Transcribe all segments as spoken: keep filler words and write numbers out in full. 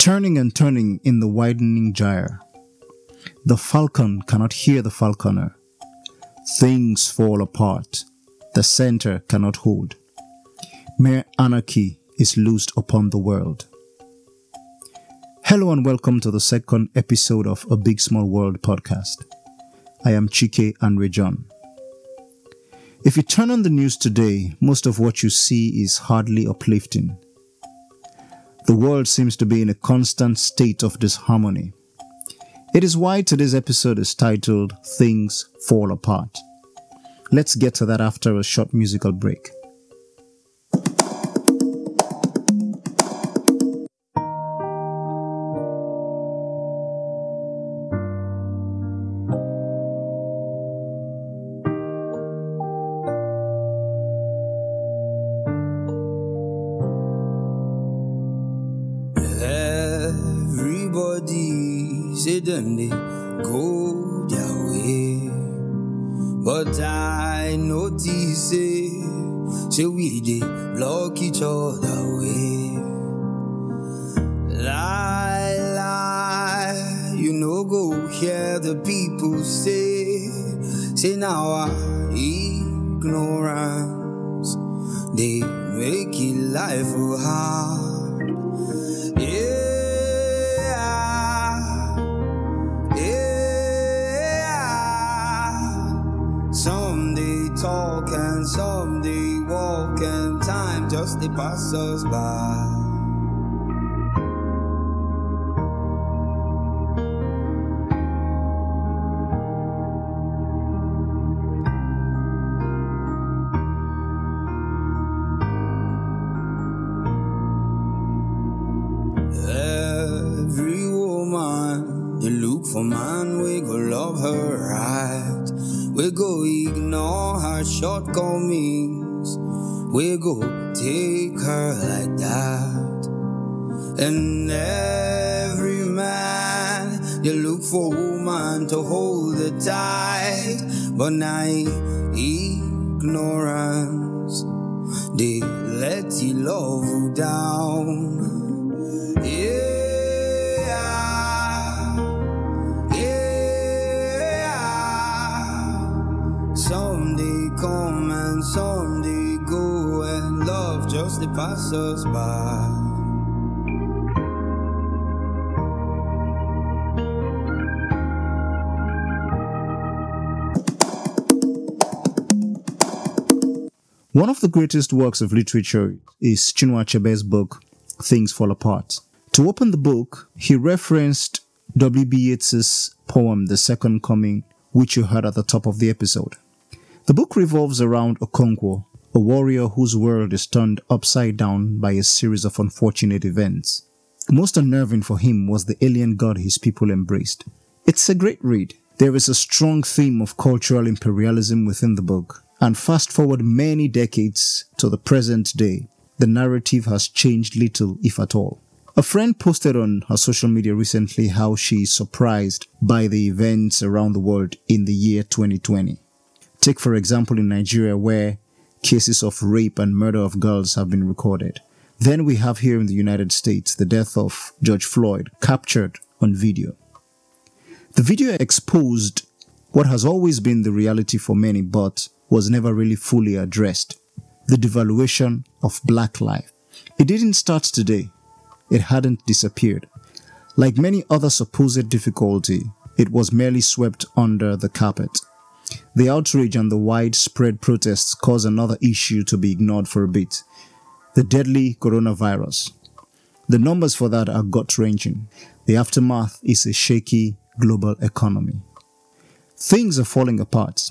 Turning and turning in the widening gyre, the falcon cannot hear the falconer. Things fall apart, the center cannot hold. Mere anarchy is loosed upon the world. Hello and welcome to the second episode of A Big Small World Podcast. I am Chike Andre John. If you turn on the news today, most of what you see is hardly uplifting. The world seems to be in a constant state of disharmony. It is why today's episode is titled Things Fall Apart. Let's get to that after a short musical break. Say them, they go their way. But I notice, say, say we, they block each other way. Lie, lie, you know, go hear the people say, say now our ignorance, they make it life hard. Yeah. Talk and some they walk and time just they pass us by. Every woman they look for man we go love her right. We go ignore her shortcomings. We go take her like that. And every man, they look for woman to hold her tight. But now ignorance, they let the love down. Yeah. Some they come and some they go, and love just they pass us by. One of the greatest works of literature is Chinua Achebe's book, Things Fall Apart. To open the book, he referenced W B. Yeats's poem, The Second Coming, which you heard at the top of the episode. The book revolves around Okonkwo, a warrior whose world is turned upside down by a series of unfortunate events. Most unnerving for him was the alien god his people embraced. It's a great read. There is a strong theme of cultural imperialism within the book, and fast forward many decades to the present day, the narrative has changed little, if at all. A friend posted on her social media recently how she is surprised by the events around the world in the year twenty twenty. Take, for example, in Nigeria, where cases of rape and murder of girls have been recorded. Then we have here in the United States the death of George Floyd, captured on video. The video exposed what has always been the reality for many, but was never really fully addressed: the devaluation of black life. It didn't start today. It hadn't disappeared. Like many other supposed difficulty, it was merely swept under the carpet. The outrage and the widespread protests cause another issue to be ignored for a bit: the deadly coronavirus. The numbers for that are gut-wrenching. The aftermath is a shaky global economy. Things are falling apart.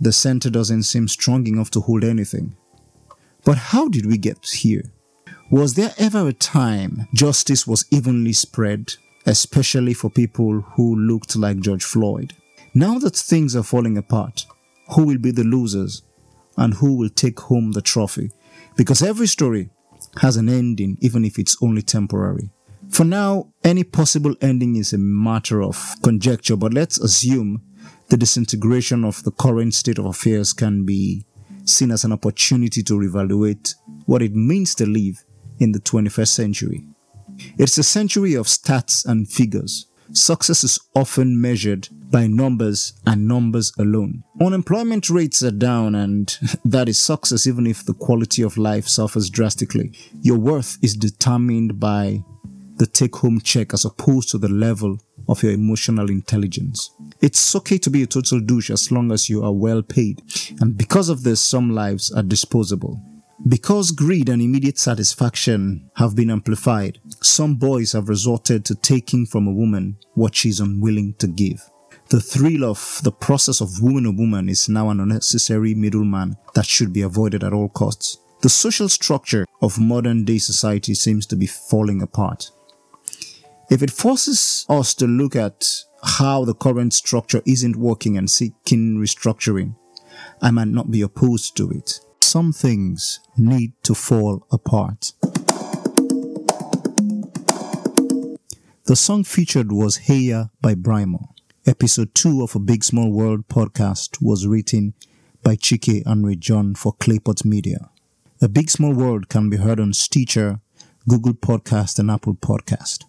The center doesn't seem strong enough to hold anything. But how did we get here? Was there ever a time justice was evenly spread, especially for people who looked like George Floyd? Now that things are falling apart, who will be the losers and who will take home the trophy? Because every story has an ending, even if it's only temporary. For now, any possible ending is a matter of conjecture, but let's assume the disintegration of the current state of affairs can be seen as an opportunity to reevaluate what it means to live in the twenty-first century. It's a century of stats and figures. Success is often measured by numbers and numbers alone. Unemployment rates are down, and that is success even if the quality of life suffers drastically. Your worth is determined by the take-home check as opposed to the level of your emotional intelligence. It's okay to be a total douche as long as you are well paid, and because of this, some lives are disposable. Because greed and immediate satisfaction have been amplified, some boys have resorted to taking from a woman what she is unwilling to give. The thrill of the process of wooing a woman is now an unnecessary middleman that should be avoided at all costs. The social structure of modern-day society seems to be falling apart. If it forces us to look at how the current structure isn't working and seeking restructuring, I might not be opposed to it. Some things need to fall apart. The song featured was Heya by Brymo. Episode two of a Big Small World podcast was written by Chike Andre John for Claypots Media. A Big Small World can be heard on Stitcher, Google Podcast and Apple Podcast.